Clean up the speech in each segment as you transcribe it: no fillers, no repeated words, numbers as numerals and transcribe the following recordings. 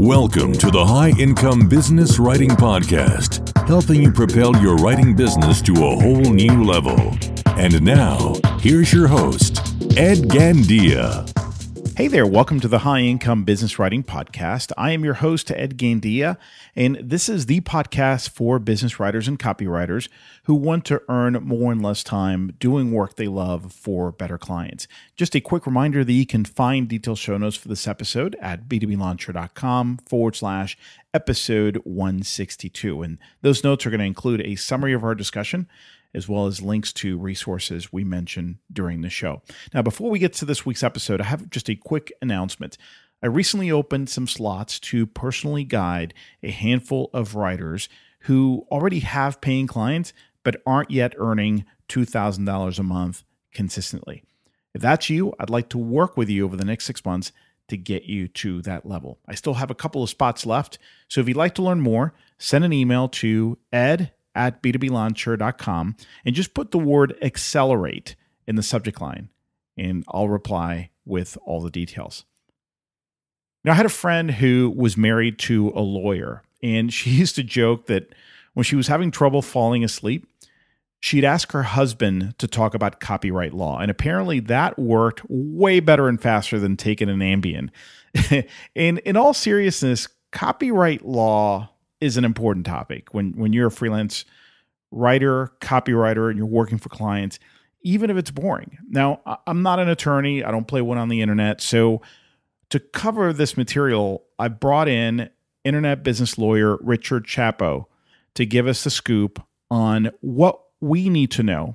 Welcome to the High Income Business Writing Podcast, helping you propel your writing business to a whole new level. And now, here's your host, Ed Gandia. Hey there, welcome to the High Income Business Writing Podcast. I am your host, Ed Gandia, and this is the podcast for business writers and copywriters who want to earn more in less time doing work they love for better clients. Just a quick reminder that you can find detailed show notes for this episode at B2BLauncher.com/episode 162. And those notes are going to include a summary of our discussion, as well as links to resources we mention during the show. Now, before we get to this week's episode, I have just a quick announcement. I recently opened some slots to personally guide a handful of writers who already have paying clients but aren't yet earning $2,000 a month consistently. If that's you, I'd like to work with you over the next 6 months to get you to that level. I still have a couple of spots left, so if you'd like to learn more, send an email to ed@B2BLauncher.com and just put the word accelerate in the subject line, and I'll reply with all the details. Now, I had a friend who was married to a lawyer, and she used to joke that when she was having trouble falling asleep, she'd ask her husband to talk about copyright law, and apparently that worked way better and faster than taking an Ambien. And in all seriousness, copyright law is an important topic. When you're a freelance writer, copywriter, and you're working for clients, even if it's boring. Now, I'm not an attorney. I don't play one on the internet. So to cover this material, I brought in internet business lawyer Richard Chapo to give us the scoop on what we need to know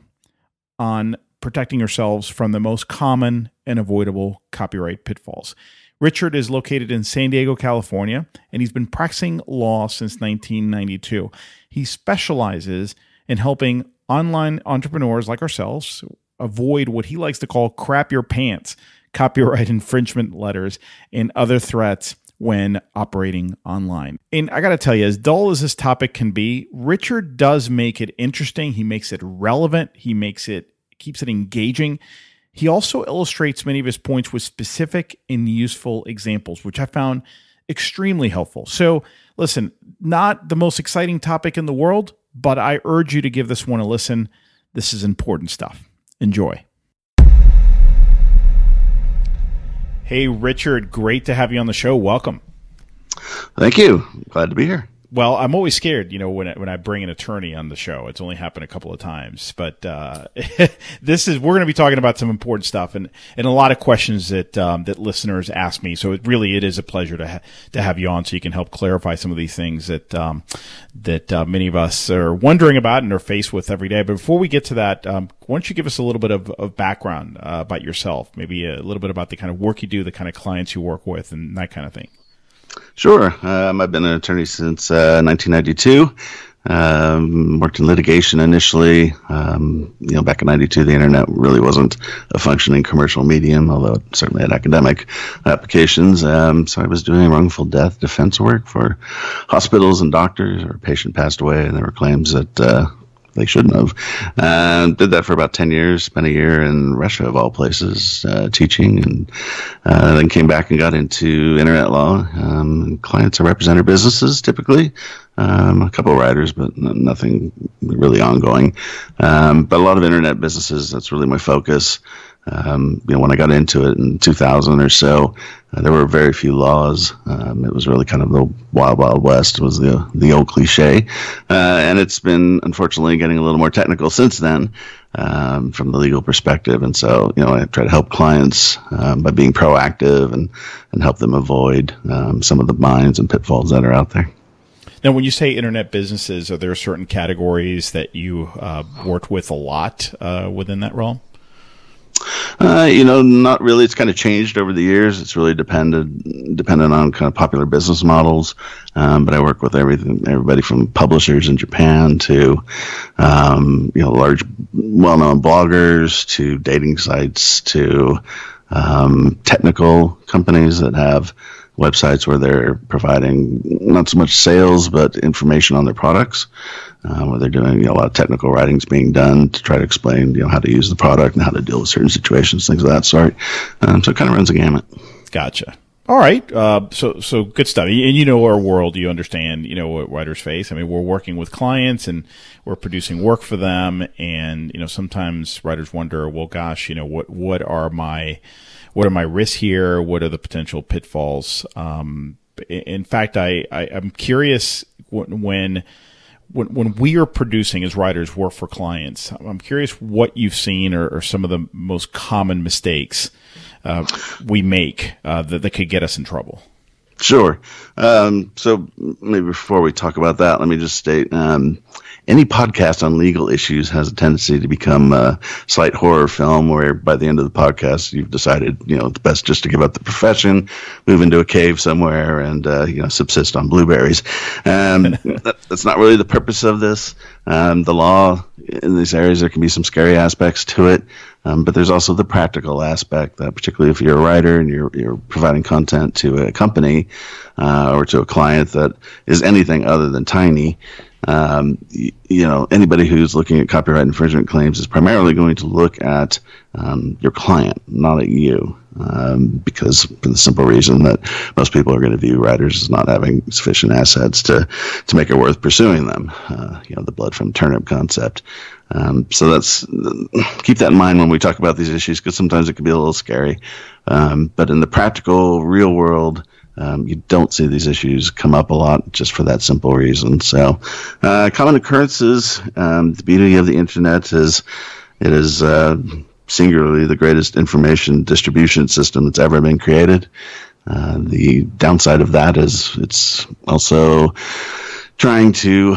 on protecting ourselves from the most common and avoidable copyright pitfalls. Richard is located in San Diego, California, and he's been practicing law since 1992. He specializes in helping online entrepreneurs like ourselves avoid what he likes to call crap your pants, copyright infringement letters, and other threats when operating online. And I got to tell you, as dull as this topic can be, Richard does make it interesting. He makes it relevant. He makes it, keeps it engaging. He also illustrates many of his points with specific and useful examples, which I found extremely helpful. So listen, not the most exciting topic in the world, but I urge you to give this one a listen. This is important stuff. Enjoy. Hey, Richard, great to have you on the show. Welcome. Thank you. Glad to be here. Well, I'm always scared, you know, when I bring an attorney on the show. It's only happened a couple of times, but we're going to be talking about some important stuff and a lot of questions that listeners ask me. So it is a pleasure to have you on, so you can help clarify some of these things that many of us are wondering about and are faced with every day. But before we get to that, why don't you give us a little bit of background about yourself? Maybe a little bit about the kind of work you do, the kind of clients you work with, and that kind of thing. Sure. I've been an attorney since 1992. Worked in litigation initially. Back in 92, the internet really wasn't a functioning commercial medium, although it certainly had academic applications. So I was doing wrongful death defense work for hospitals and doctors, or a patient passed away and there were claims that they shouldn't have. Did that for about 10 years, spent a year in Russia of all places, teaching, and then came back and got into internet law. Clients are represented businesses typically, a couple of writers, but nothing really ongoing. But a lot of internet businesses, that's really my focus. When I got into it in 2000 or so, there were very few laws. It was really kind of the wild, wild west was the old cliche. And it's been, unfortunately, getting a little more technical since then, from the legal perspective. And so, I try to help clients, by being proactive and help them avoid, some of the mines and pitfalls that are out there. Now, when you say internet businesses, are there certain categories that you, worked with a lot, within that realm? Not really. It's kind of changed over the years. It's really dependent on kind of popular business models. But I work with everybody from publishers in Japan to, large, well-known bloggers to dating sites to technical companies that have websites where they're providing not so much sales, but information on their products, where they're doing a lot of technical writings being done to try to explain, how to use the product and how to deal with certain situations, things of that sort. So it kind of runs the gamut. Gotcha. All right. So good stuff. And you know our world. You understand, you know, what writers face. I mean, we're working with clients and we're producing work for them. And, you know, sometimes writers wonder, well, gosh, you know, what are my risks here? What are the potential pitfalls? In fact, I'm curious when we are producing as writers work for clients, I'm curious what you've seen are some of the most common mistakes we make that could get us in trouble. Sure. So maybe before we talk about that, let me just state any podcast on legal issues has a tendency to become a slight horror film where by the end of the podcast you've decided, you know, it's best just to give up the profession, move into a cave somewhere and, you know, subsist on blueberries. That's not really the purpose of this. The law in these areas, there can be some scary aspects to it. But there's also the practical aspect that particularly if you're a writer and you're providing content to a company or to a client that is anything other than tiny, you know, anybody who's looking at copyright infringement claims is primarily going to look at your client, not at you, because for the simple reason that most people are going to view writers as not having sufficient assets to make it worth pursuing them. You know, the blood from turnip concept. So that's keep that in mind when we talk about these issues, because sometimes it can be a little scary. But in the practical, real world, you don't see these issues come up a lot just for that simple reason. So common occurrences, the beauty of the Internet is it is singularly the greatest information distribution system that's ever been created. The downside of that is it's also trying to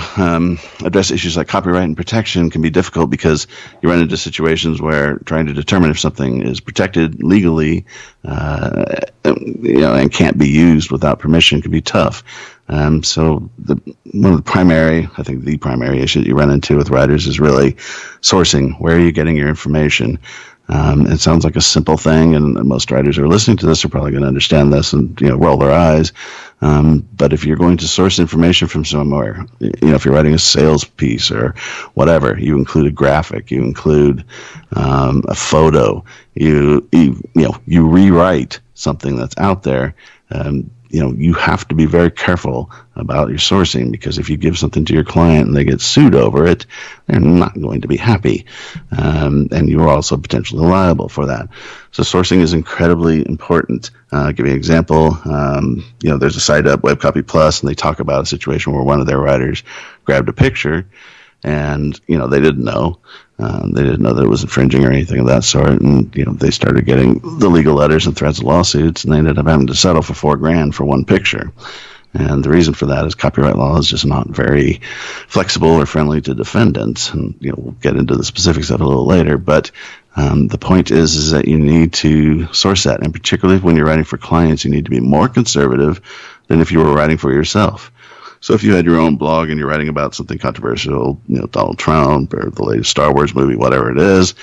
address issues like copyright and protection can be difficult because you run into situations where trying to determine if something is protected legally, you know, and can't be used without permission can be tough. So the primary issue that you run into with writers is really sourcing. Where are you getting your information? It sounds like a simple thing, and most writers who are listening to this are probably going to understand this and, you know, roll their eyes. But if you're going to source information from somewhere, you know, if you're writing a sales piece or whatever, you include a graphic, you include a photo, you rewrite something that's out there. You know, you have to be very careful about your sourcing because if you give something to your client and they get sued over it, they're not going to be happy. And you're also potentially liable for that. So sourcing is incredibly important. I'll give you an example. You know, there's a site up, WebCopyPlus, and they talk about a situation where one of their writers grabbed a picture and, you know, they didn't know. They didn't know that it was infringing or anything of that sort, and you know they started getting the legal letters and threats of lawsuits, and they ended up having to settle for $4,000 for one picture. And the reason for that is copyright law is just not very flexible or friendly to defendants. And you know we'll get into the specifics of it a little later, but the point is that you need to source that, and particularly when you're writing for clients, you need to be more conservative than if you were writing for yourself. So if you had your own blog and you're writing about something controversial, you know, Donald Trump or the latest Star Wars movie, whatever it is,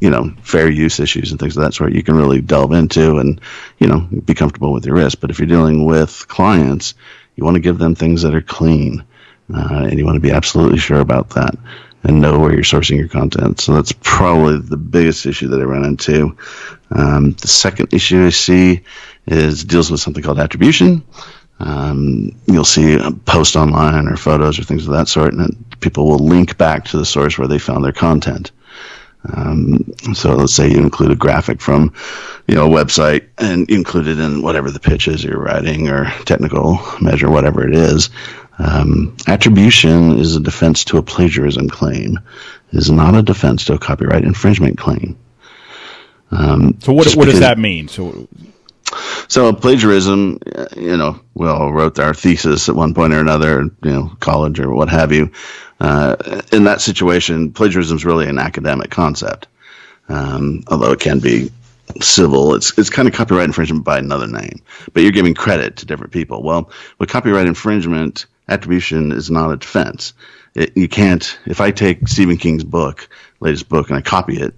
you know, fair use issues and things of that sort, you can really delve into and, you know, be comfortable with your risk. But if you're dealing with clients, you want to give them things that are clean, and you want to be absolutely sure about that and know where you're sourcing your content. So that's probably the biggest issue that I run into. The second issue I see deals with something called attribution. You'll see a post online or photos or things of that sort, and people will link back to the source where they found their content. So let's say you include a graphic from, you know, a website and you include it in whatever the pitch is you're writing or technical measure, whatever it is. Attribution is a defense to a plagiarism claim. It is not a defense to a copyright infringement claim. So what does that mean? So plagiarism, you know, we all wrote our thesis at one point or another, you know, college or what have you. In that situation, plagiarism is really an academic concept, although it can be civil. It's kind of copyright infringement by another name, but you're giving credit to different people. Well, with copyright infringement, attribution is not a defense. You can't, if I take Stephen King's book, latest book, and I copy it,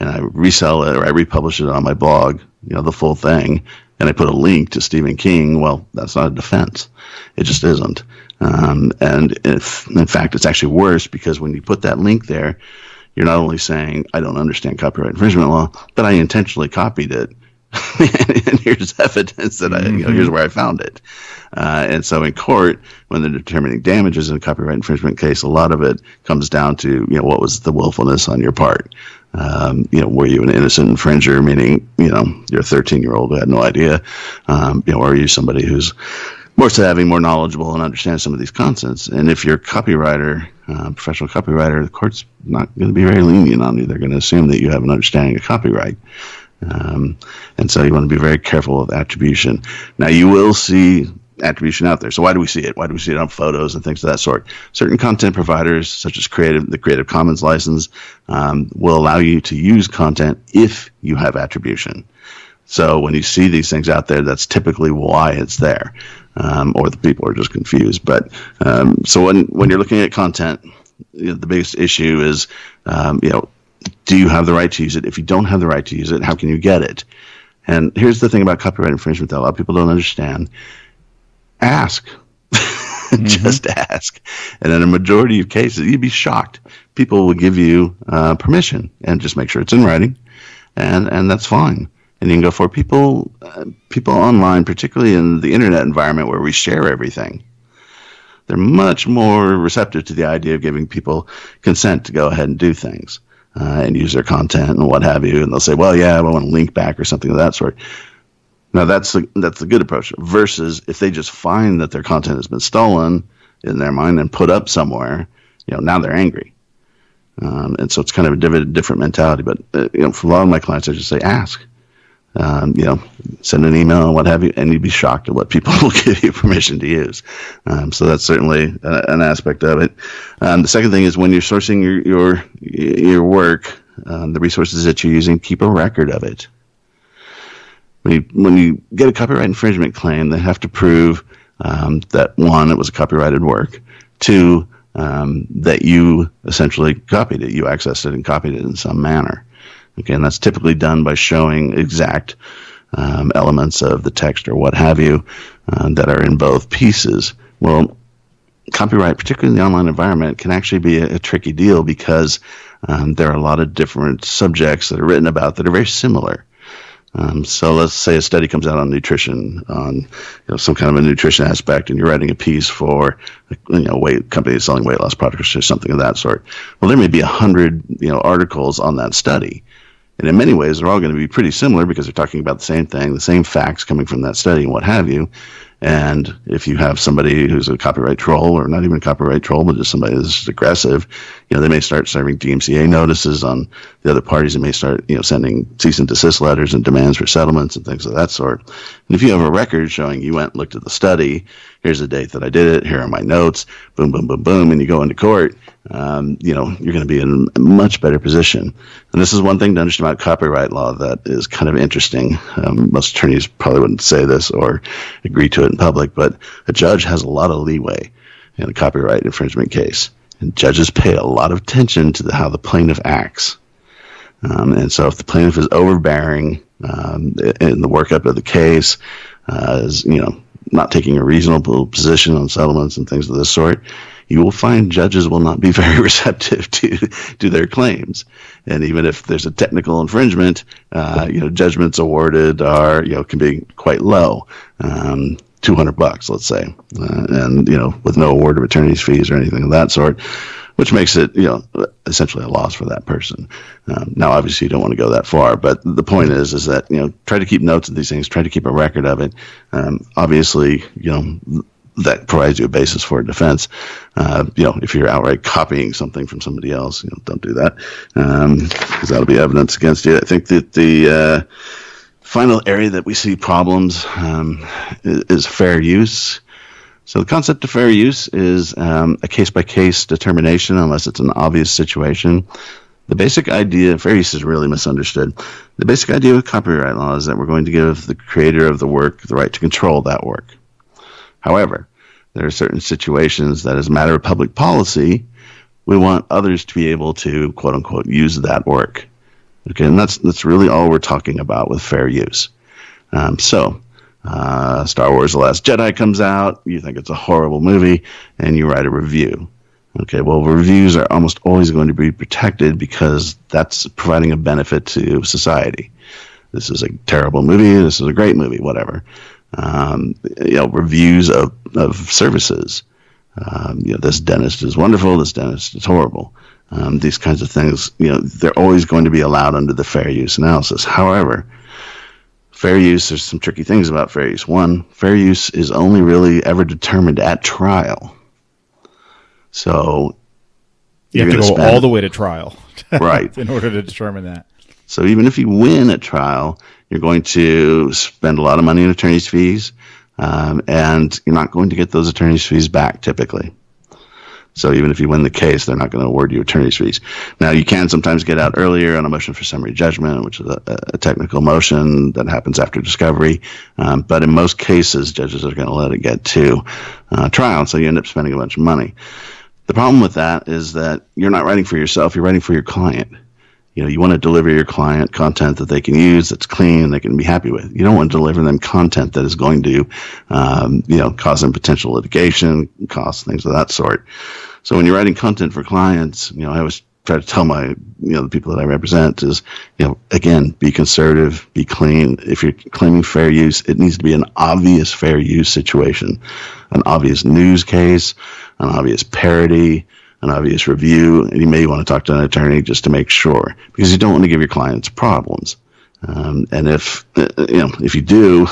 and I resell it or I republish it on my blog, you know, the full thing, and I put a link to Stephen King, well, that's not a defense. It just isn't. And if, in fact, it's actually worse because when you put that link there, you're not only saying, I don't understand copyright infringement law, but I intentionally copied it and here's evidence that I, you know, here's where I found it. And so in court, when they're determining damages in a copyright infringement case, a lot of it comes down to, you know, what was the willfulness on your part? You know, were you an innocent infringer, meaning, you know, you're a 13-year-old who had no idea, you know, or are you somebody who's more savvy, more knowledgeable, and understands some of these concepts? And if you're a copywriter, professional copywriter, the court's not going to be very lenient on you. They're going to assume that you have an understanding of copyright. And so you want to be very careful with attribution. Now, you will see attribution out there. So why do we see it? Why do we see it on photos and things of that sort? Certain content providers, such as the Creative Commons license, will allow you to use content if you have attribution. So when you see these things out there, that's typically why it's there, or the people are just confused. But so when you're looking at content, you know, the biggest issue is, you know, do you have the right to use it? If you don't have the right to use it, how can you get it? And here's the thing about copyright infringement that a lot of people don't understand. Ask. Just ask. And in a majority of cases, you'd be shocked. People will give you permission, and just make sure it's in writing, and that's fine. And you can go for people. People online, particularly in the internet environment where we share everything, they're much more receptive to the idea of giving people consent to go ahead and do things and use their content and what have you. And they'll say, "Well, yeah, I want to link back or something of that sort." Now, that's the good approach. Versus if they just find that their content has been stolen in their mind and put up somewhere, you know, now they're angry. And so it's kind of a different mentality. But you know, for a lot of my clients, I just say, ask. You know, send an email and what have you, and you'd be shocked at what people will give you permission to use. So that's certainly an aspect of it. The second thing is when you're sourcing your work, the resources that you're using, keep a record of it. When you get a copyright infringement claim, they have to prove that, one, it was a copyrighted work, two, that you essentially copied it, you accessed it and copied it in some manner. Okay, and that's typically done by showing exact elements of the text or what have you that are in both pieces. Well, copyright, particularly in the online environment, can actually be a tricky deal because there are a lot of different subjects that are written about that are very similar. So let's say a study comes out on nutrition, on some kind of a nutrition aspect, and you're writing a piece for weight company selling weight loss products or something of that sort. Well, there may be 100 articles on that study. And in many ways, they're all going to be pretty similar because they're talking about the same thing, the same facts coming from that study and what have you. And if you have somebody who's a copyright troll, or not even a copyright troll, but just somebody that's just aggressive, they may start serving DMCA notices on the other parties. They may start, sending cease and desist letters and demands for settlements and things of that sort. And if you have a record showing you went and looked at the study, here's the date that I did it, here are my notes, boom, boom, boom, boom, and you go into court, you're going to be in a much better position. And this is one thing to understand about copyright law that is kind of interesting. Most attorneys probably wouldn't say this or agree to it in public, but a judge has a lot of leeway in a copyright infringement case. And judges pay a lot of attention to how the plaintiff acts. And so if the plaintiff is overbearing in the workup of the case, is not taking a reasonable position on settlements and things of this sort, you will find judges will not be very receptive to their claims. And even if there's a technical infringement, judgments awarded are, can be quite low, $200, let's say, and, with no award of attorney's fees or anything of that sort, which makes it, essentially a loss for that person. Now, obviously, you don't want to go that far, but the point is that, try to keep notes of these things, try to keep a record of it. Obviously, that provides you a basis for a defense. If you're outright copying something from somebody else, don't do that, because that'll be evidence against you. I think that the final area that we see problems is fair use. So the concept of fair use is a case-by-case determination unless it's an obvious situation. The basic idea of fair use is really misunderstood. The basic idea of copyright law is that we're going to give the creator of the work the right to control that work. However, there are certain situations that as a matter of public policy, we want others to be able to, quote-unquote, use that work. Okay, and that's really all we're talking about with fair use. Star Wars: The Last Jedi comes out, you think it's a horrible movie, and you write a review. Okay, well, reviews are almost always going to be protected because that's providing a benefit to society. this is a terrible movie, this is a great movie, whatever. Reviews of services. This dentist is wonderful, this dentist is horrible. These kinds of things, they're always going to be allowed under the fair use analysis. However, fair use, there's some tricky things about fair use. One, fair use is only really ever determined at trial. So you have to go all the way to trial, right, in order to determine that. So even if you win at trial, you're going to spend a lot of money in attorney's fees, and you're not going to get those attorney's fees back typically. So even if you win the case, they're not going to award you attorney's fees. Now, you can sometimes get out earlier on a motion for summary judgment, which is a technical motion that happens after discovery. But in most cases, judges are going to let it get to trial, so you end up spending a bunch of money. The problem with that is that you're not writing for yourself, you're writing for your client. You want to deliver your client content that they can use, that's clean, and they can be happy with. You don't want to deliver them content that is going to, cause them potential litigation, costs, things of that sort. So when you're writing content for clients, I always try to tell my, the people that I represent is, again, be conservative, be clean. If you're claiming fair use, it needs to be an obvious fair use situation, an obvious news case, an obvious parody, an obvious review, and you may want to talk to an attorney just to make sure, because you don't want to give your clients problems. And if you do,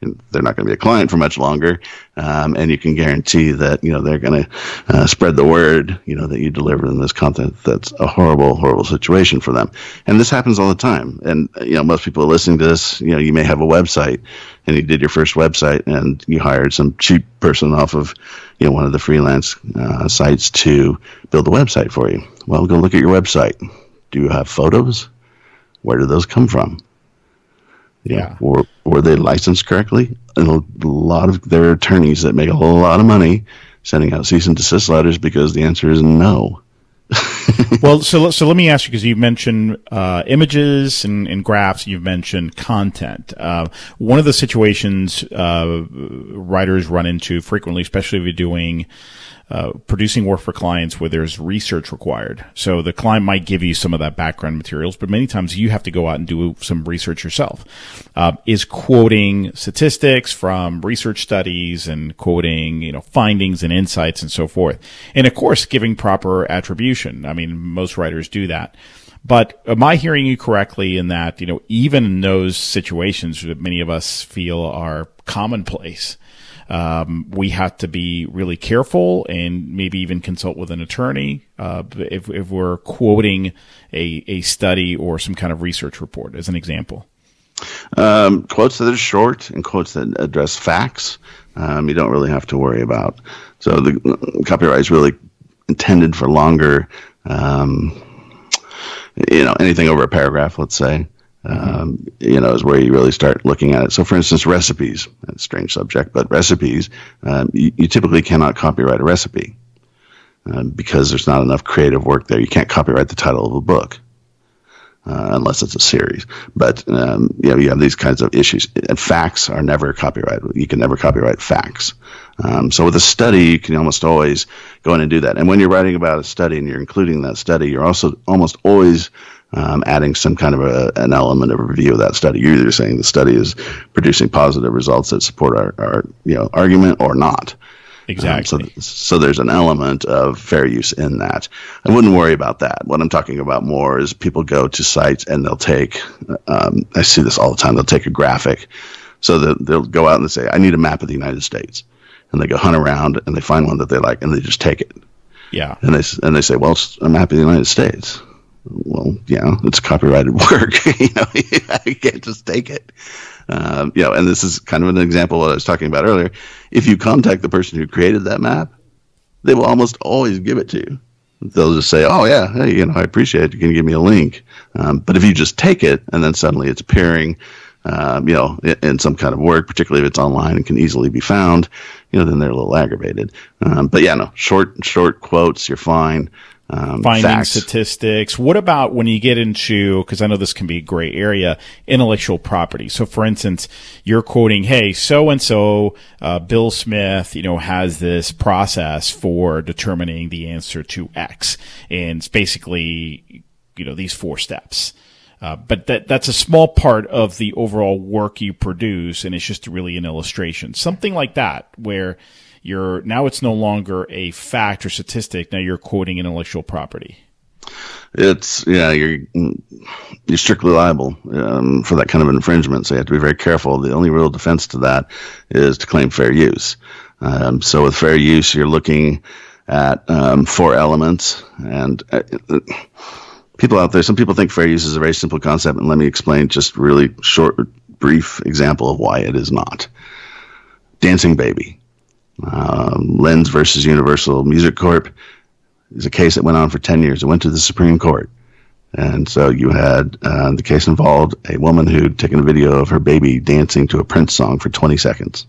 they're not going to be a client for much longer, and you can guarantee that they're going to spread the word that you deliver them this content that's a horrible, horrible situation for them. And this happens all the time. And most people listening to this, you may have a website, and you did your first website, and you hired some cheap person off of one of the freelance sites to build the website for you. Well, go look at your website. Do you have photos? Where do those come from? Yeah. Were they licensed correctly? And a lot of their attorneys that make a whole lot of money sending out cease and desist letters, because the answer is no. Well, so let me ask you, because you've mentioned images and graphs, you've mentioned content. One of the situations writers run into frequently, especially if you're doing producing work for clients where there's research required. So the client might give you some of that background materials, but many times you have to go out and do some research yourself. Is quoting statistics from research studies and quoting, findings and insights and so forth. And of course, giving proper attribution. I mean, most writers do that. But am I hearing you correctly in that, even in those situations that many of us feel are commonplace, we have to be really careful and maybe even consult with an attorney if we're quoting a study or some kind of research report, as an example? Quotes that are short and quotes that address facts, you don't really have to worry about. So the copyright is really intended for longer, anything over a paragraph, let's say. Is where you really start looking at it. So, for instance, recipes, that's a strange subject, but recipes, you typically cannot copyright a recipe because there's not enough creative work there. You can't copyright the title of a book unless it's a series. But, you have these kinds of issues. And facts are never copyrightable. You can never copyright facts. So with a study, you can almost always go in and do that. And when you're writing about a study and you're including that study, you're also almost always adding some kind of an element of review of that study. You're either saying the study is producing positive results that support our argument or not. Exactly. So there's an element of fair use in that. I wouldn't worry about that. What I'm talking about more is people go to sites and they'll take, I see this all the time, they'll take a graphic. So they'll go out and say, I need a map of the United States. And they go hunt around and they find one that they like and they just take it. Yeah. And they say, well, it's a map of the United States. Well, yeah, it's copyrighted work. You can't just take it. And this is kind of an example of what I was talking about earlier. If you contact the person who created that map, they will almost always give it to you. They'll just say, oh, yeah, hey, I appreciate it. You can give me a link. But if you just take it and then suddenly it's appearing, in some kind of work, particularly if it's online and can easily be found, then they're a little aggravated. Short quotes, you're fine. Finding statistics. What about when you get into, because I know this can be a gray area, intellectual property? So, for instance, you're quoting, hey, so-and-so, Bill Smith, has this process for determining the answer to X. And it's basically, these 4 steps. But that's a small part of the overall work you produce, and it's just really an illustration. Something like that, where you're now it's no longer a fact or statistic. Now you're quoting intellectual property. You're strictly liable for that kind of infringement, so you have to be very careful. The only real defense to that is to claim fair use. So with fair use, you're looking at four elements, and people out there, some people think fair use is a very simple concept, and let me explain just really short, brief example of why it is not. Dancing Baby, Lenz versus Universal Music Corp. It's a case that went on for 10 years. It went to the Supreme Court. And so you had the case involved a woman who'd taken a video of her baby dancing to a Prince song for 20 seconds.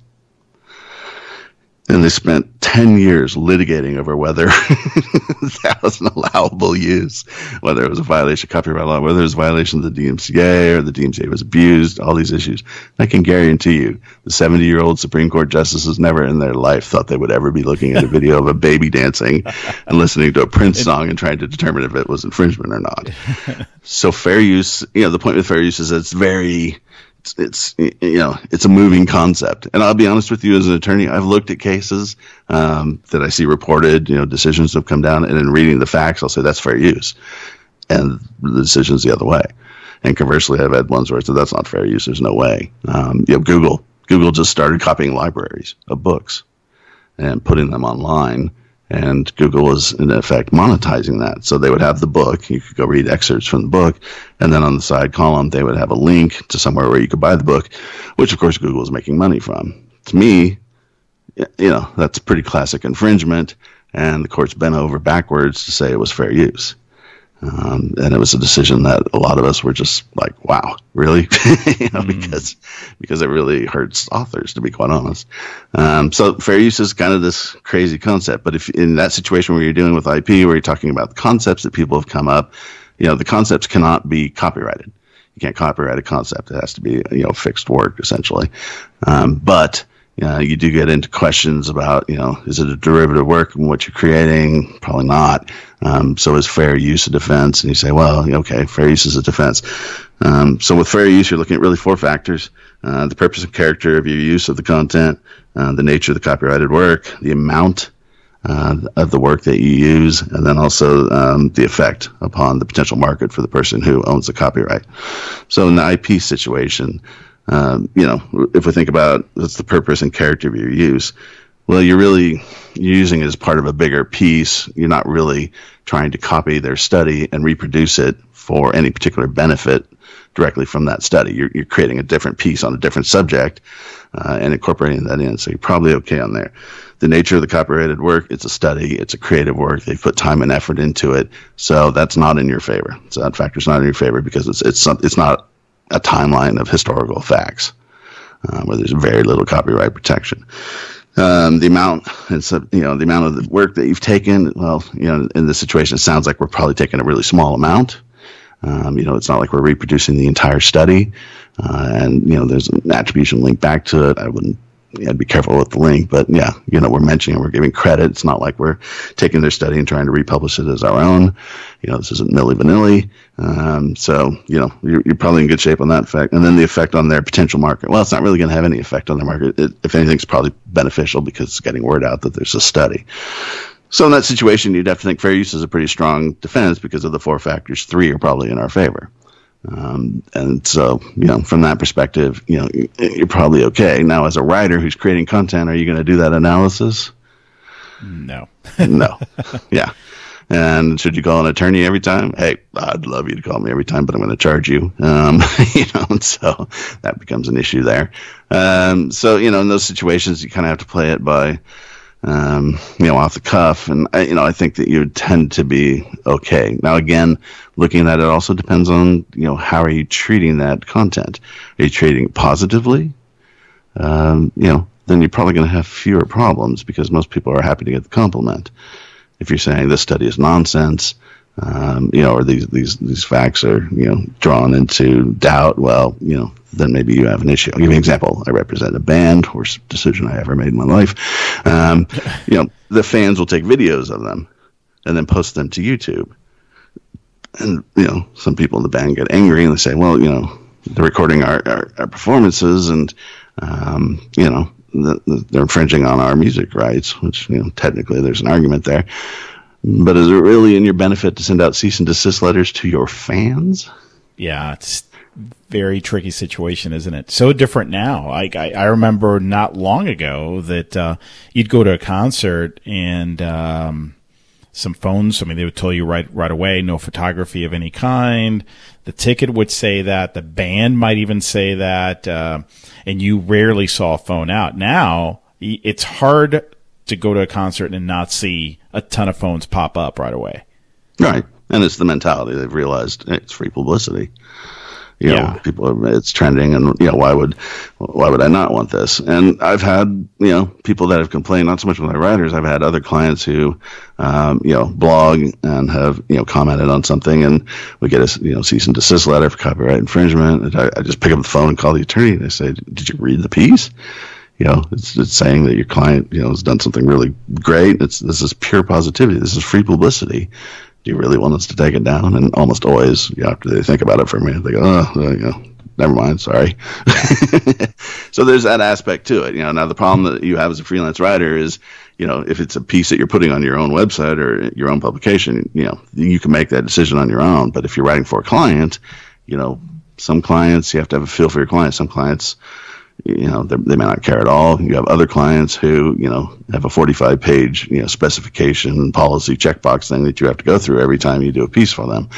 And they spent 10 years litigating over whether that was an allowable use, whether it was a violation of copyright law, whether it was a violation of the DMCA or the DMCA was abused, all these issues. And I can guarantee you the 70-year-old Supreme Court justices never in their life thought they would ever be looking at a video of a baby dancing and listening to a Prince song and trying to determine if it was infringement or not. So fair use, the point with fair use is it's very... It's a moving concept. And I'll be honest with you, as an attorney, I've looked at cases that I see reported, decisions have come down, and in reading the facts, I'll say that's fair use. And the decision's the other way. And conversely, I've had ones where I said that's not fair use. There's no way. Google just started copying libraries of books and putting them online. And Google was, in effect, monetizing that. So they would have the book. You could go read excerpts from the book. And then on the side column, they would have a link to somewhere where you could buy the book, which, of course, Google is making money from. To me, that's pretty classic infringement. And the courts bent over backwards to say it was fair use. And it was a decision that a lot of us were just like, wow, really? Because it really hurts authors, to be quite honest. So fair use is kind of this crazy concept. But if in that situation where you're dealing with IP, where you're talking about the concepts that people have come up, the concepts cannot be copyrighted. You can't copyright a concept. It has to be, fixed work, essentially. You do get into questions about, is it a derivative work in what you're creating? Probably not. So is fair use a defense? And you say, well, okay, fair use is a defense. So with fair use, you're looking at really four factors. The purpose and character of your use of the content, the nature of the copyrighted work, the amount of the work that you use, and then also the effect upon the potential market for the person who owns the copyright. So in the IP situation, if we think about what's the purpose and character of your use, well, you're using it as part of a bigger piece. You're not really trying to copy their study and reproduce it for any particular benefit directly from that study. You're creating a different piece on a different subject and incorporating that in. So you're probably okay on there. The nature of the copyrighted work, it's a study. It's a creative work. They've put time and effort into it. So that's not in your favor. So that factor's not in your favor because it's not a timeline of historical facts where there's very little copyright protection. The amount of the work that you've taken, well, in this situation, it sounds like we're probably taking a really small amount. It's not like we're reproducing the entire study. There's an attribution link back to it. I wouldn't be careful with the link, but we're mentioning, we're giving credit. It's not like we're taking their study and trying to republish it as our own. This isn't Milli Vanilli. You're probably in good shape on that effect. And then the effect on their potential market. Well, it's not really going to have any effect on their market. If anything, it's probably beneficial because it's getting word out that there's a study. So in that situation, you'd have to think fair use is a pretty strong defense because of the four factors. Three are probably in our favor. From that perspective, you're probably okay. Now, as a writer who's creating content, are you going to do that analysis? No. No. Yeah. And should you call an attorney every time? Hey, I'd love you to call me every time, but I'm going to charge you. And so that becomes an issue there. In those situations, you kind of have to play it by, off the cuff. And, I think that you would tend to be okay. Now, again, looking at it also depends on, how are you treating that content? Are you treating it positively? Then you're probably going to have fewer problems because most people are happy to get the compliment. If you're saying this study is nonsense, or these facts are, drawn into doubt, well, then maybe you have an issue. I'll give you an example. I represent a band, worst decision I ever made in my life. The fans will take videos of them and then post them to YouTube. And, some people in the band get angry and they say, well, they're recording our performances and, they're infringing on our music rights, which, technically there's an argument there. But is it really in your benefit to send out cease and desist letters to your fans? Yeah, it's very tricky situation, isn't it? So different now. I remember not long ago that you'd go to a concert and some phones, they would tell you right away, no photography of any kind. The ticket would say that. The band might even say that. And you rarely saw a phone out. Now, it's hard to go to a concert and not see a ton of phones pop up right away. Right. And it's the mentality. They've realized it's free publicity. It's trending, and why would I not want this? And I've had people that have complained, not so much with my writers. I've had other clients who blog and have commented on something, and we get a cease and desist letter for copyright infringement. And I just pick up the phone and call the attorney, and I say, "Did you read the piece? It's saying that your client has done something really great. This is pure positivity. This is free publicity. Do you really want us to take it down?" And almost always, after they think about it for a minute, they go, never mind, sorry. So there's that aspect to it. Now the problem that you have as a freelance writer is, if it's a piece that you're putting on your own website or your own publication, you can make that decision on your own. But if you're writing for a client, some clients, you have to have a feel for your clients. Some clients, they may not care at all. You have other clients who, have a 45-page, specification policy checkbox thing that you have to go through every time you do a piece for them.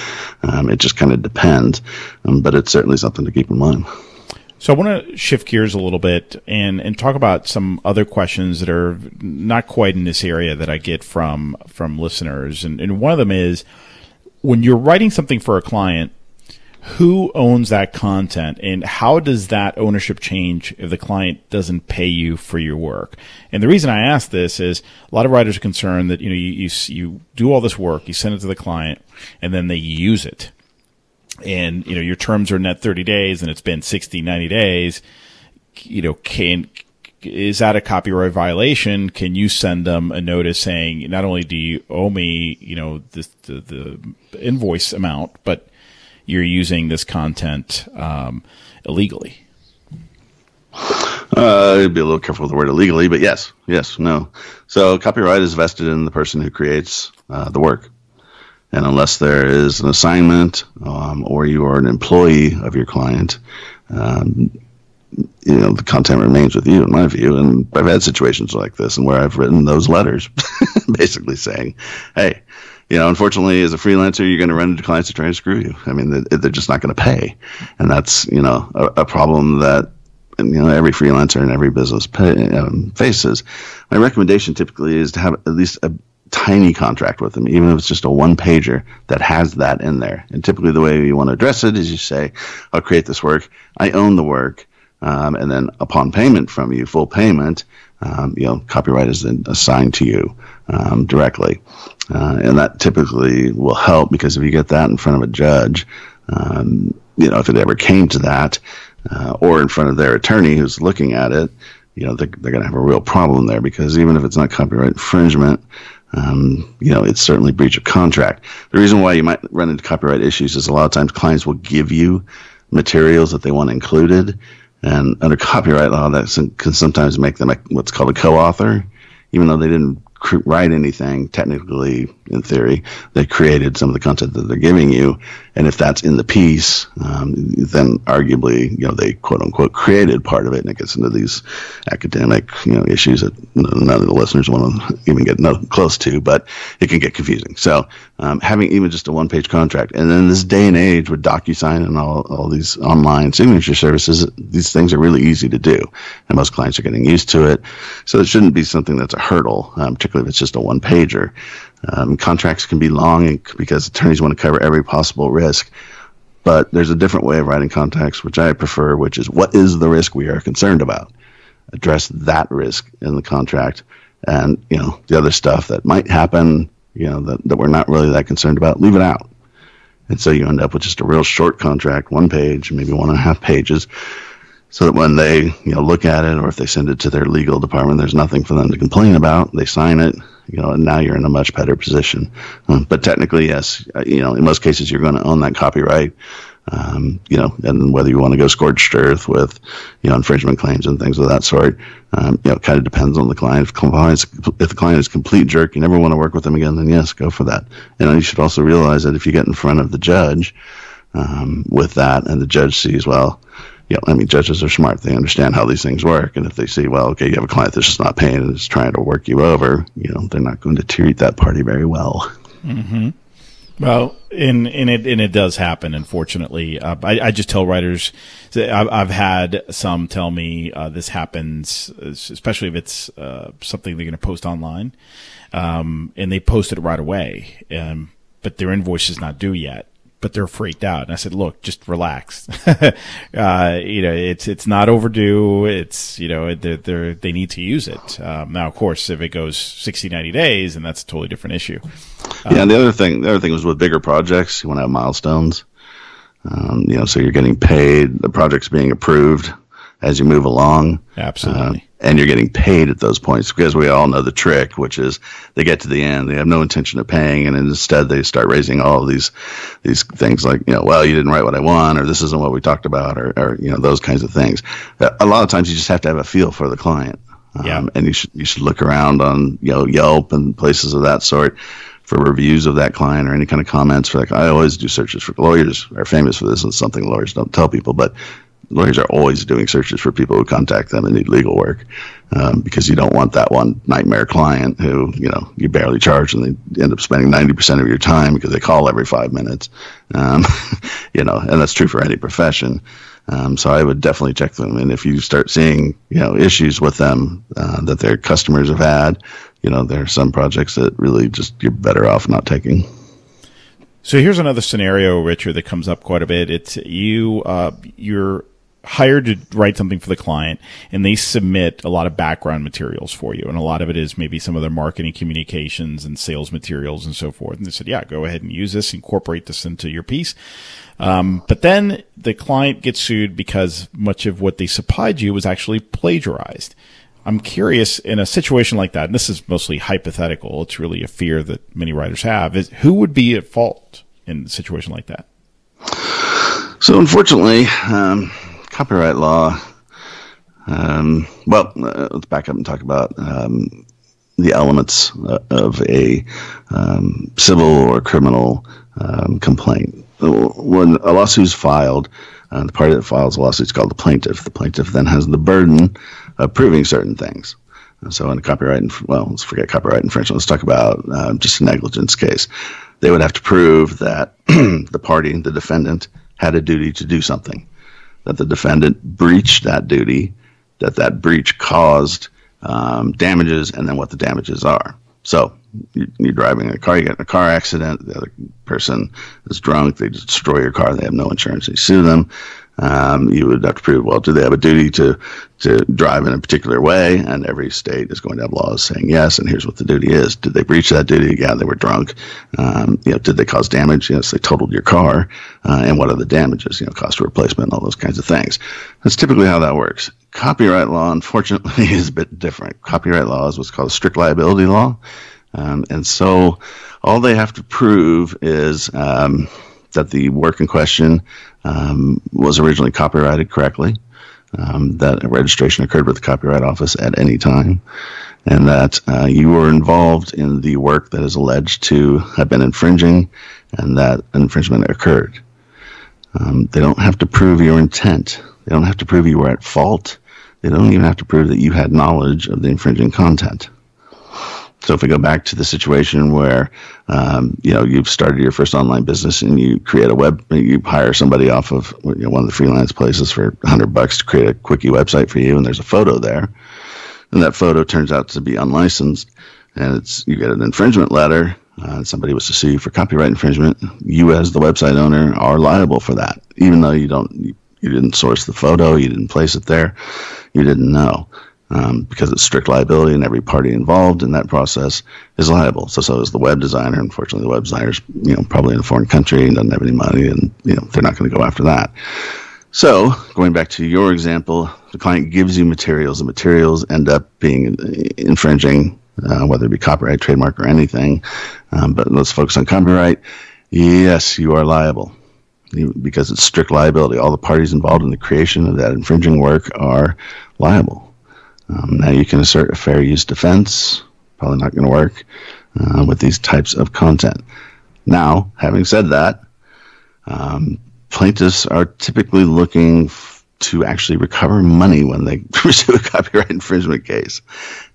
It just kind of depends, but it's certainly something to keep in mind. So I want to shift gears a little bit and talk about some other questions that are not quite in this area that I get from listeners. And one of them is, when you're writing something for a client, who owns that content, and how does that ownership change if the client doesn't pay you for your work? And the reason I ask this is a lot of writers are concerned that you do all this work, you send it to the client, and then they use it. And your terms are in that 30 days, and it's been 60, 90 days. Is that a copyright violation? Can you send them a notice saying, not only do you owe me, the invoice amount, but you're using this content illegally? I'd be a little careful with the word illegally, but yes, no. So copyright is vested in the person who creates the work. And unless there is an assignment or you are an employee of your client, the content remains with you, in my view. And I've had situations like this and where I've written those letters basically saying, hey, unfortunately, as a freelancer, you're going to run into clients that try to screw you. They're just not going to pay. And that's, a problem that, every freelancer and every business faces. My recommendation typically is to have at least a tiny contract with them, even if it's just a one-pager that has that in there. And typically the way you want to address it is you say, I'll create this work. I own the work. And then upon payment from you, full payment, copyright is then assigned to you directly. And that typically will help, because if you get that in front of a judge, if it ever came to that, or in front of their attorney who's looking at it, they're going to have a real problem there, because even if it's not copyright infringement, it's certainly breach of contract. The reason why you might run into copyright issues is a lot of times clients will give you materials that they want included. And under copyright law, that can sometimes make them what's called a co-author. Even though they didn't write anything, technically, in theory, they created some of the content that they're giving you. And if that's in the piece, then arguably, they quote-unquote created part of it, and it gets into these academic issues that none of the listeners want to even get close to, but it can get confusing. So having even just a one-page contract, and in this day and age with DocuSign and all these online signature services, these things are really easy to do, and most clients are getting used to it. So it shouldn't be something that's a hurdle, particularly if it's just a one-pager. Contracts can be long because attorneys want to cover every possible risk, but there's a different way of writing contracts, which I prefer, which is, what is the risk we are concerned about? Address that risk in the contract, and the other stuff that might happen, that we're not really that concerned about, leave it out. And so you end up with just a real short contract, one page, maybe 1.5 pages, so that when they look at it, or if they send it to their legal department, there's nothing for them to complain about. They sign it. you know, and now you're in a much better position. But technically, yes, you know, in most cases, you're going to own that copyright, you know, and whether you want to go scorched earth with, you know, infringement claims and things of that sort, you know, it kind of depends on the client. If the client is a complete jerk, you never want to work with them again, then yes, go for that. And you should also realize that if you get in front of the judge with that, and the judge sees, well, you know, I mean, judges are smart. They understand how these things work. And if they see, well, okay, you have a client that's just not paying and is trying to work you over, you know, they're not going to treat that party very well. Mm-hmm. Well, and it does happen, unfortunately. I just tell writers, I've had some tell me this happens, especially if it's something they're going to post online, and they post it right away, but their invoice is not due yet. But they're freaked out. And I said, look, just relax. You know, it's not overdue. It's, you know, they need to use it. Now, of course, if it goes 60, 90 days, and that's a totally different issue. Yeah. And the other thing was with bigger projects, you want to have milestones. You know, so you're getting paid, the project's being approved as you move along. Absolutely. And you're getting paid at those points, because we all know the trick, which is they get to the end, they have no intention of paying, and instead they start raising all of these things like, you know, well, you didn't write what I want, or this isn't what we talked about, or you know, those kinds of things. A lot of times you just have to have a feel for the client. Yeah. And you should look around on, you know, Yelp and places of that sort for reviews of that client or any kind of comments for that. I always do searches for lawyers are famous for this, and something lawyers don't tell people, but lawyers are always doing searches for people who contact them and need legal work, because you don't want that one nightmare client who, you know, you barely charge and they end up spending 90% of your time because they call every 5 minutes, you know, and that's true for any profession. So I would definitely check them. And if you start seeing, you know, issues with them that their customers have had, you know, there are some projects that really just you're better off not taking. So here's another scenario, Richard, that comes up quite a bit. It's you're hired to write something for the client, and they submit a lot of background materials for you. And a lot of it is maybe some of their marketing communications and sales materials and so forth. And they said, yeah, go ahead and use this, incorporate this into your piece. But then the client gets sued because much of what they supplied you was actually plagiarized. I'm curious, in a situation like that, and this is mostly hypothetical, it's really a fear that many writers have, is who would be at fault in a situation like that? So unfortunately, copyright law. Let's back up and talk about the elements of a civil or criminal complaint. When a lawsuit is filed, the party that files a lawsuit is called the plaintiff. The plaintiff then has the burden of proving certain things. So in a let's forget copyright infringement. Let's talk about just a negligence case. They would have to prove that the party, the defendant, had a duty to do something, that the defendant breached that duty, that breach caused damages, and then what the damages are. So you're driving a car, you get in a car accident, the other person is drunk, they destroy your car, they have no insurance, you sue them. You would have to prove, well, do they have a duty to drive in a particular way? And every state is going to have laws saying yes, and here's what the duty is. Did they breach that duty? Yeah, they were drunk. You know, did they cause damage? Yes, they totaled your car. And what are the damages? You know, cost of replacement, all those kinds of things. That's typically how that works. Copyright law, unfortunately, is a bit different. Copyright law is what's called strict liability law. And so all they have to prove is that the work in question was originally copyrighted correctly, that a registration occurred with the Copyright Office at any time, and that you were involved in the work that is alleged to have been infringing, and that infringement occurred. They don't have to prove your intent. They don't have to prove you were at fault. They don't even have to prove that you had knowledge of the infringing content. So if we go back to the situation where, you know, you've started your first online business and you create you hire somebody off of, you know, one of the freelance places for $100 to create a quickie website for you, and there's a photo there, and that photo turns out to be unlicensed, and you get an infringement letter, somebody was to sue you for copyright infringement, you as the website owner are liable for that, even though you didn't source the photo, you didn't place it there, you didn't know. Because it's strict liability, and every party involved in that process is liable. So is the web designer. Unfortunately, the web designer's, you know, probably in a foreign country and doesn't have any money, and, you know, they're not going to go after that. So going back to your example, the client gives you materials. The materials end up being infringing whether it be copyright, trademark, or anything. But let's focus on copyright. Yes, you are liable because it's strict liability. All the parties involved in the creation of that infringing work are liable. Now you can assert a fair use defense. Probably not going to work with these types of content. Now, having said that, plaintiffs are typically looking to actually recover money when they pursue a copyright infringement case.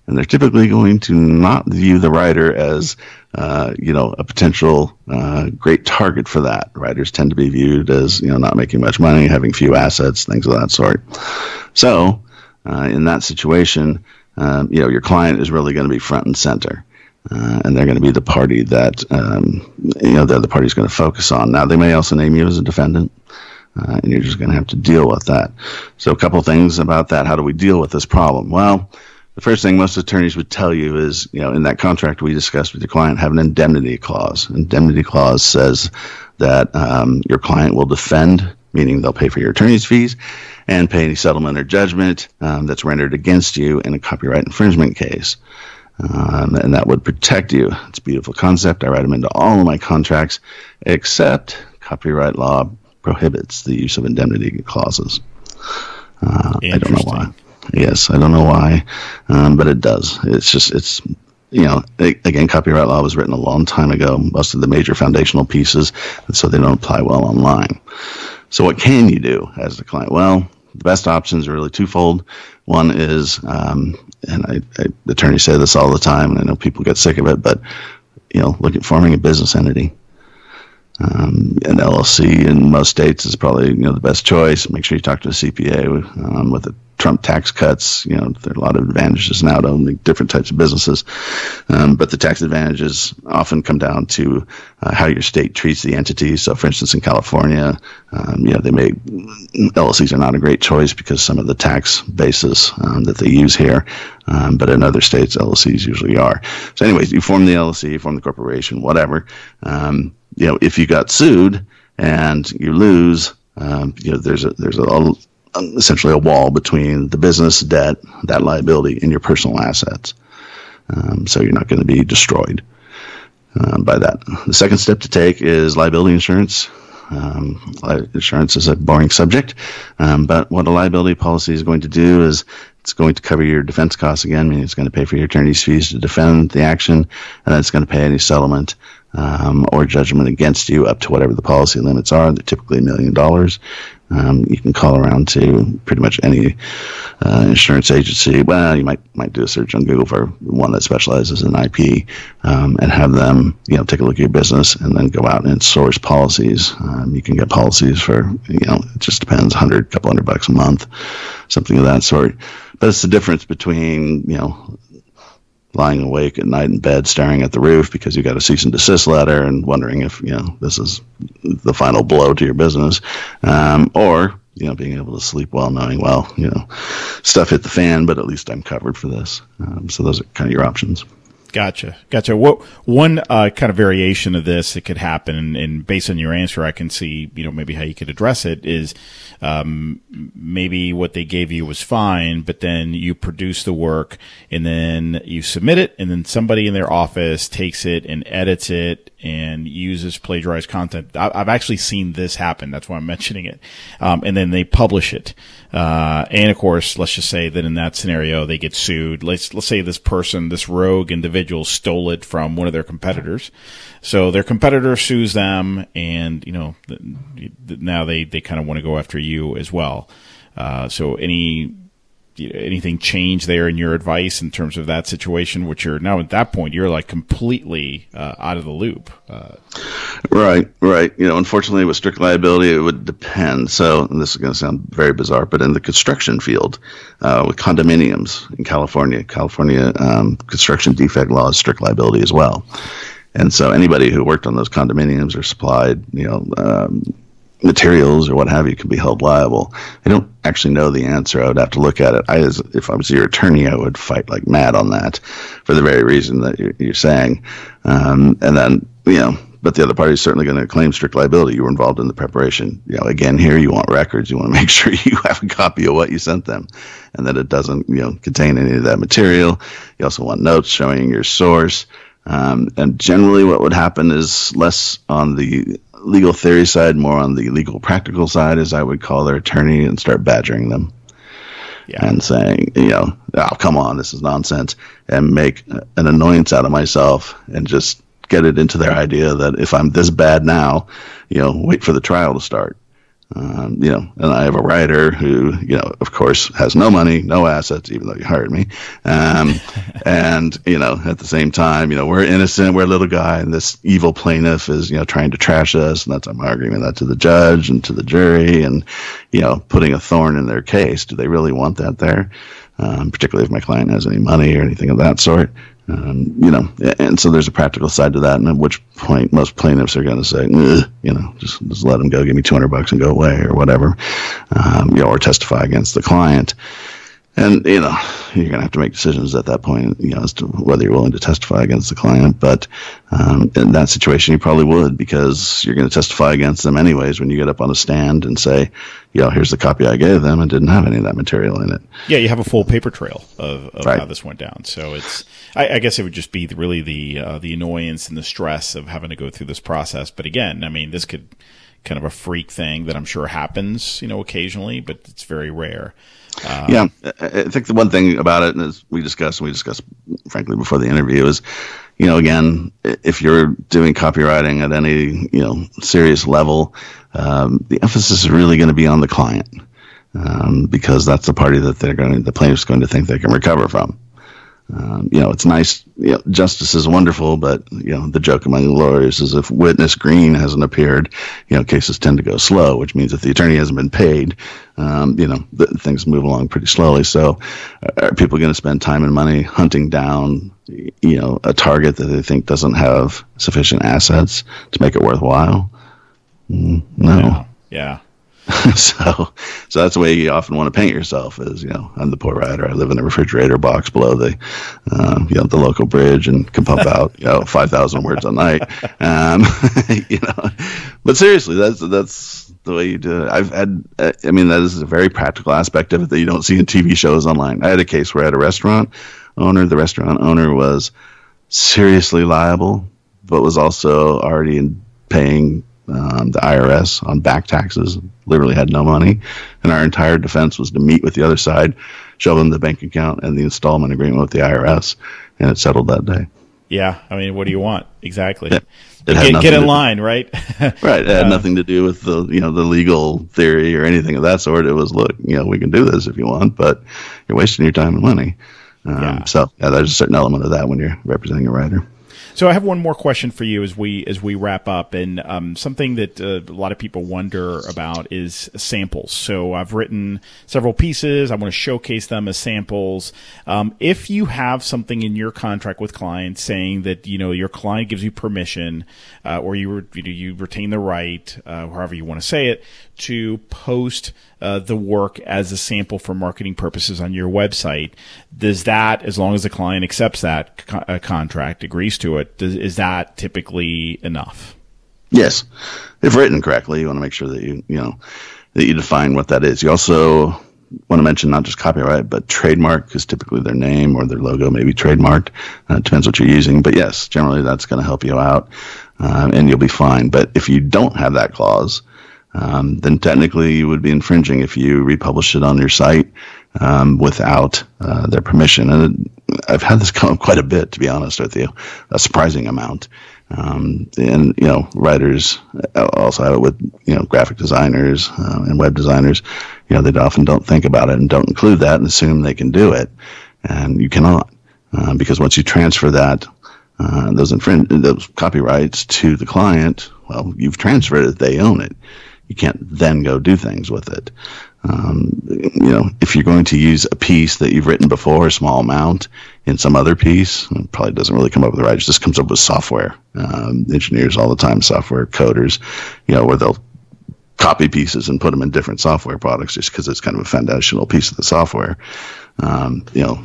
And they're typically going to not view the writer as, a potential great target for that. Writers tend to be viewed as, not making much money, having few assets, things of that sort. So, in that situation, your client is really going to be front and center. And they're going to be the party that, the other party's going to focus on. Now, they may also name you as a defendant. And you're just going to have to deal with that. So a couple things about that. How do we deal with this problem? Well, the first thing most attorneys would tell you is, in that contract we discussed with your client, have an indemnity clause. Indemnity clause says that your client will defend, meaning they'll pay for your attorney's fees and pay any settlement or judgment that's rendered against you in a copyright infringement case. And that would protect you. It's a beautiful concept. I write them into all of my contracts except copyright law prohibits the use of indemnity clauses. I don't know why. Yes, I don't know why, but it does. It's just, again, copyright law was written a long time ago, most of the major foundational pieces, and so they don't apply well online. So what can you do as the client? Well, the best options are really twofold. One is, and attorneys say this all the time, and I know people get sick of it, but, look at forming a business entity. An LLC in most states is probably the best choice. Make sure you talk to a CPA. With the Trump tax cuts, there are a lot of advantages now to owning different types of businesses. But the tax advantages often come down to how your state treats the entity. So, for instance, in California, LLCs are not a great choice because some of the tax basis that they use here. But in other states, LLCs usually are. So, anyways, you form the LLC, you form the corporation, whatever. If you got sued and you lose, there's essentially a wall between the business debt, that liability, and your personal assets. So you're not going to be destroyed by that. The second step to take is liability insurance. Insurance is a boring subject, but what a liability policy is going to do is it's going to cover your defense costs again, meaning it's going to pay for your attorney's fees to defend the action, and then it's going to pay any settlement or judgment against you up to whatever the policy limits are. They're typically $1 million. You can call around to pretty much any insurance agency. Well, you might do a search on Google for one that specializes in IP and have them take a look at your business and then go out and source policies. You can get policies for, it just depends, $100, couple hundred bucks a month, something of that sort. But it's the difference between, lying awake at night in bed staring at the roof because you got a cease and desist letter and wondering if, this is the final blow to your business, or, being able to sleep well knowing, stuff hit the fan, but at least I'm covered for this. So those are kind of your options. Gotcha. What one kind of variation of this that could happen, and based on your answer, I can see maybe how you could address it is maybe what they gave you was fine, but then you produce the work and then you submit it, and then somebody in their office takes it and edits it and uses plagiarized content. I've actually seen this happen. That's why I'm mentioning it. And then they publish it, and of course, let's just say that in that scenario they get sued. Let's say this rogue individual stole it from one of their competitors. So their competitor sues them, and now they kind of want to go after you as well. So anything change there in your advice in terms of that situation, which you're now at that point, you're like completely out of the loop. Right. Unfortunately with strict liability, it would depend. So, and this is going to sound very bizarre, but in the construction field, with condominiums in California, construction defect law is strict liability as well. And so anybody who worked on those condominiums or supplied, materials or what have you can be held liable. I don't actually know the answer. I would have to look at it. If I was your attorney, I would fight like mad on that for the very reason that you're saying. And then, but the other party is certainly going to claim strict liability. You were involved in the preparation. You know, again, here you want records. You want to make sure you have a copy of what you sent them and that it doesn't, you know, contain any of that material. You also want notes showing your source. And generally what would happen is less on the legal theory side, more on the legal practical side, is I would call their attorney and start badgering them. Yeah. And saying, you know, oh, come on, this is nonsense, and make an annoyance out of myself and just get it into their idea that if I'm this bad now, you know, wait for the trial to start. You know, and I have a writer who, you know, of course, has no money, no assets, even though you hired me. And, you know, at the same time, you know, we're innocent, we're a little guy, and this evil plaintiff is, you know, trying to trash us. And that's, I'm arguing that to the judge and to the jury and, you know, putting a thorn in their case. Do they really want that there? Particularly if my client has any money or anything of that sort. You know, and so there's a practical side to that, and at which point most plaintiffs are going to say, you know, just let them go, give me $200 and go away or whatever, you know, or testify against the client. And, you know, you're going to have to make decisions at that point, you know, as to whether you're willing to testify against the client. But in that situation, you probably would, because you're going to testify against them anyways when you get up on a stand and say, you know, here's the copy I gave them and didn't have any of that material in it. Yeah, you have a full paper trail of right. How this went down. So it's, I guess it would just be really the annoyance and the stress of having to go through this process. But again, I mean, this could kind of a freak thing that I'm sure happens, you know, occasionally, but it's very rare. Yeah, I think the one thing about it, as we discussed, frankly, before the interview, is, you know, again, if you're doing copywriting at any, you know, serious level, the emphasis is really going to be on the client, because that's the party that the plaintiff's going to think they can recover from. You know, it's nice. You know, justice is wonderful, but, you know, the joke among lawyers is if witness green hasn't appeared, you know, cases tend to go slow, which means if the attorney hasn't been paid, you know, things move along pretty slowly. So are people going to spend time and money hunting down, you know, a target that they think doesn't have sufficient assets to make it worthwhile? No. Yeah. So that's the way you often want to paint yourself, is, you know, I'm the poor writer. I live in a refrigerator box below the, you know, the local bridge and can pump out, you know, 5,000 words a night. You know, but seriously, that's the way you do it. That is a very practical aspect of it that you don't see in TV shows online. I had a case where I had a restaurant owner. The restaurant owner was seriously liable, but was also already paying the IRS on back taxes, literally had no money, and our entire defense was to meet with the other side, show them the bank account and the installment agreement with the IRS, and it settled that day. Yeah, I mean, what do you want exactly? Get in line, right? Right, it had nothing to do with the, you know, the legal theory or anything of that sort. It was, look, you know, we can do this if you want, but you're wasting your time and money. So yeah, there's a certain element of that when you're representing a writer. So I have one more question for you as we wrap up, and something that a lot of people wonder about is samples. So I've written several pieces. I want to showcase them as samples. If you have something in your contract with clients saying that, you know, your client gives you permission, or you retain the right, however you want to say it, to post the work as a sample for marketing purposes on your website, does that, as long as the client accepts that contract, agrees to it, is that typically enough? Yes, if written correctly. You want to make sure that you define what that is. You also want to mention not just copyright, but trademark, because typically their name or their logo may be trademarked. It depends what you're using, but yes, generally that's going to help you out, and you'll be fine. But if you don't have that clause, then technically you would be infringing if you republish it on your site without their permission. And I've had this come up quite a bit, to be honest with you, a surprising amount. And, you know, writers also have it with, you know, graphic designers and web designers. You know, they often don't think about it and don't include that and assume they can do it. And you cannot, because once you transfer that, those copyrights to the client, well, you've transferred it, they own it. You can't then go do things with it. You know, if you're going to use a piece that you've written before, a small amount, in some other piece, it probably doesn't really come up with the writers. This comes up with software engineers all the time, software coders, you know, where they'll copy pieces and put them in different software products just because it's kind of a foundational piece of the software. You know,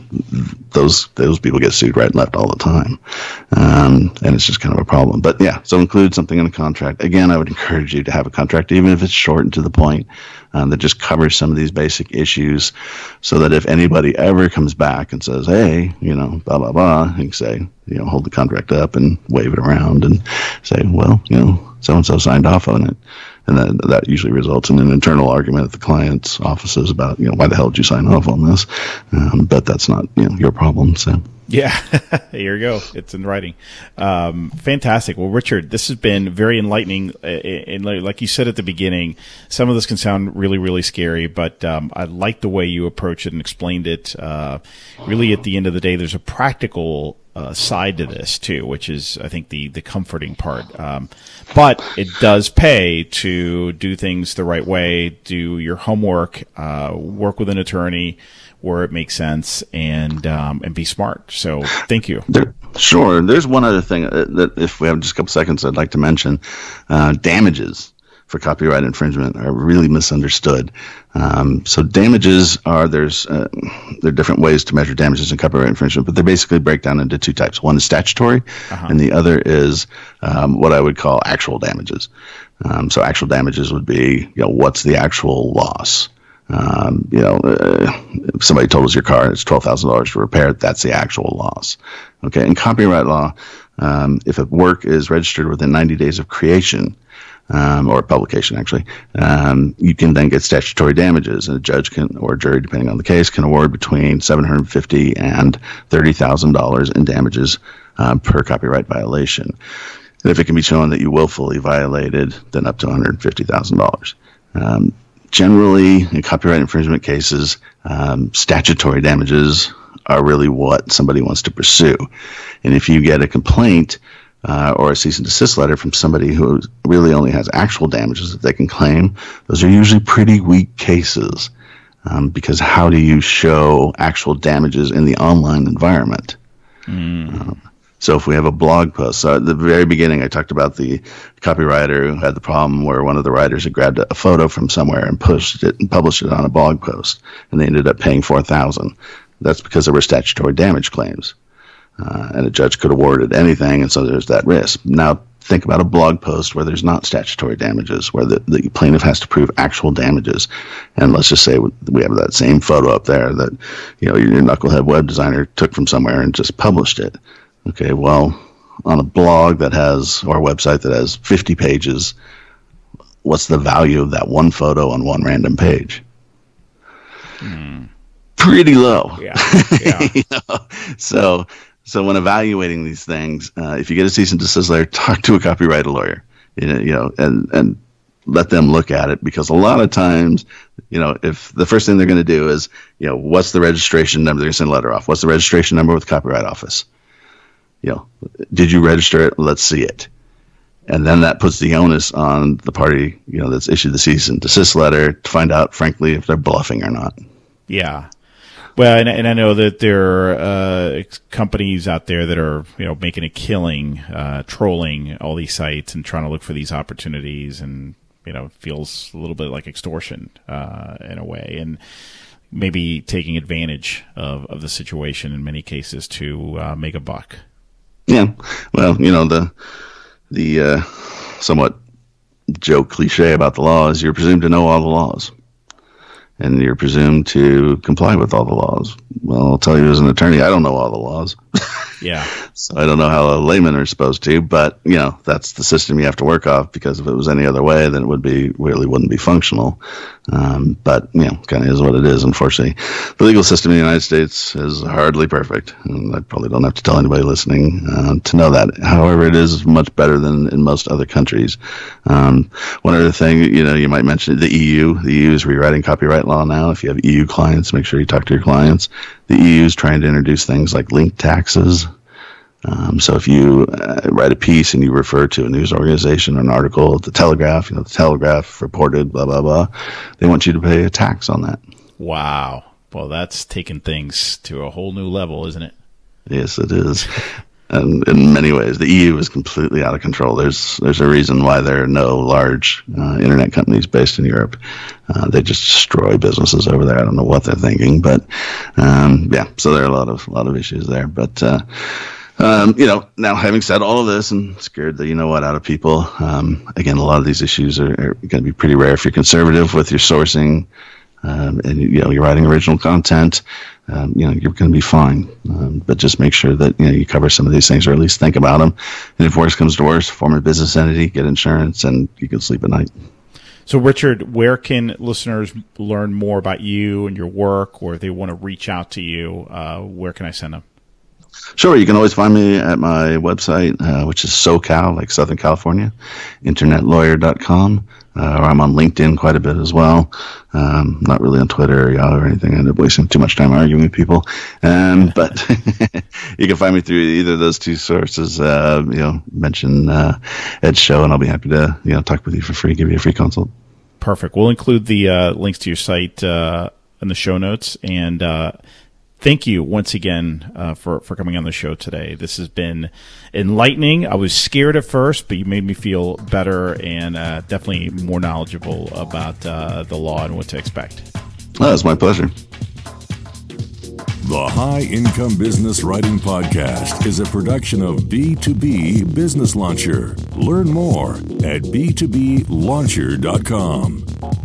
those people get sued right and left all the time. And it's just kind of a problem. But yeah, so include something in a contract. Again, I would encourage you to have a contract, even if it's short and to the point, that just covers some of these basic issues so that if anybody ever comes back and says, hey, you know, blah, blah, blah, you can say, you know, hold the contract up and wave it around and say, well, you know, so-and-so signed off on it. And then that usually results in an internal argument at the client's offices about, you know, why the hell did you sign off on this? But that's not, you know, your problem. So yeah, here you go. It's in writing. Fantastic. Well, Richard, this has been very enlightening. And like you said at the beginning, some of this can sound really, really scary, but I like the way you approach it and explained it. Really, at the end of the day, there's a practical side to this too, which is I think the comforting part. But it does pay to do things the right way, do your homework, work with an attorney where it makes sense, and be smart. So thank you. Sure. There's one other thing that if we have just a couple seconds, I'd like to mention, damages for copyright infringement are really misunderstood. So damages are, there are different ways to measure damages in copyright infringement, but they basically break down into two types. One is statutory, and the other is what I would call actual damages. So actual damages would be, you know, what's the actual loss? You know, if somebody totals your car and it's $12,000 to repair it, that's the actual loss. Okay, in copyright law, if a work is registered within 90 days of creation, or publication, actually, you can then get statutory damages, and a judge can, or a jury, depending on the case, can award between $750 and $30,000 in damages per copyright violation. And if it can be shown that you willfully violated, then up to $150,000. Generally, in copyright infringement cases, statutory damages are really what somebody wants to pursue. And if you get a complaint or a cease and desist letter from somebody who really only has actual damages that they can claim, those are usually pretty weak cases, because how do you show actual damages in the online environment? So if we have a blog post, so at the very beginning I talked about the copywriter who had the problem where one of the writers had grabbed a photo from somewhere and pushed it and published it on a blog post, and they ended up paying $4,000. That's because there were statutory damage claims. And a judge could award it anything, and so there's that risk. Now, think about a blog post where there's not statutory damages, where the plaintiff has to prove actual damages. And let's just say we have that same photo up there that, you know, your knucklehead web designer took from somewhere and just published it. Okay, well, on a blog that has, or a website that has 50 pages, what's the value of that one photo on one random page? Pretty low. Yeah. You know? So when evaluating these things, if you get a cease and desist letter, talk to a copyright lawyer, and let them look at it, because a lot of times, you know, if the first thing they're going to do is, you know, what's the registration number? They're going to send a letter off. What's the registration number with the Copyright Office? You know, did you register it? Let's see it. And then that puts the onus on the party, you know, that's issued the cease and desist letter to find out, frankly, if they're bluffing or not. Yeah. Well, and I know that there are companies out there that are, you know, making a killing, trolling all these sites and trying to look for these opportunities, and, you know, it feels a little bit like extortion in a way, and maybe taking advantage of the situation in many cases to make a buck. Yeah. Well, you know, the somewhat joke cliche about the law is you're presumed to know all the laws. And you're presumed to comply with all the laws. Well, I'll tell you as an attorney, I don't know all the laws. Yeah. So I don't know how laymen are supposed to, but, you know, that's the system you have to work off, because if it was any other way, then it really wouldn't be functional. But, you know, kind of is what it is, unfortunately. The legal system in the United States is hardly perfect, and I probably don't have to tell anybody listening to know that. However, it is much better than in most other countries. One other thing, you know, you might mention the EU. The EU is rewriting copyright law now. If you have EU clients, make sure you talk to your clients. The EU is trying to introduce things like link taxes. So if you write a piece and you refer to a news organization or an article at the Telegraph, you know, the Telegraph reported, blah, blah, blah, they want you to pay a tax on that. Wow. Well, that's taking things to a whole new level, isn't it? Yes, it is. And in many ways, the EU is completely out of control. There's a reason why there are no large internet companies based in Europe. They just destroy businesses over there. I don't know what they're thinking, but so there are a lot of issues there. But now having said all of this and scared the you know what out of people, again, a lot of these issues are going to be pretty rare if you're conservative with your sourcing. And you're writing original content, you're going to be fine. But just make sure that you cover some of these things, or at least think about them. And if worse comes to worse, form a business entity, get insurance, and you can sleep at night. So, Richard, where can listeners learn more about you and your work, or if they want to reach out to you? Where can I send them? Sure, you can always find me at my website, which is SoCal, like Southern California, internetlawyer.com. Or I'm on LinkedIn quite a bit as well. Not really on Twitter or Yahoo or anything. I end up wasting too much time arguing with people. But you can find me through either of those two sources. Mention Ed's show, and I'll be happy to talk with you for free, give you a free consult. Perfect. We'll include the links to your site in the show notes. And thank you once again for coming on the show today. This has been enlightening. I was scared at first, but you made me feel better and definitely more knowledgeable about the law and what to expect. Oh, it's my pleasure. The High Income Business Writing Podcast is a production of B2B Business Launcher. Learn more at B2BLauncher.com.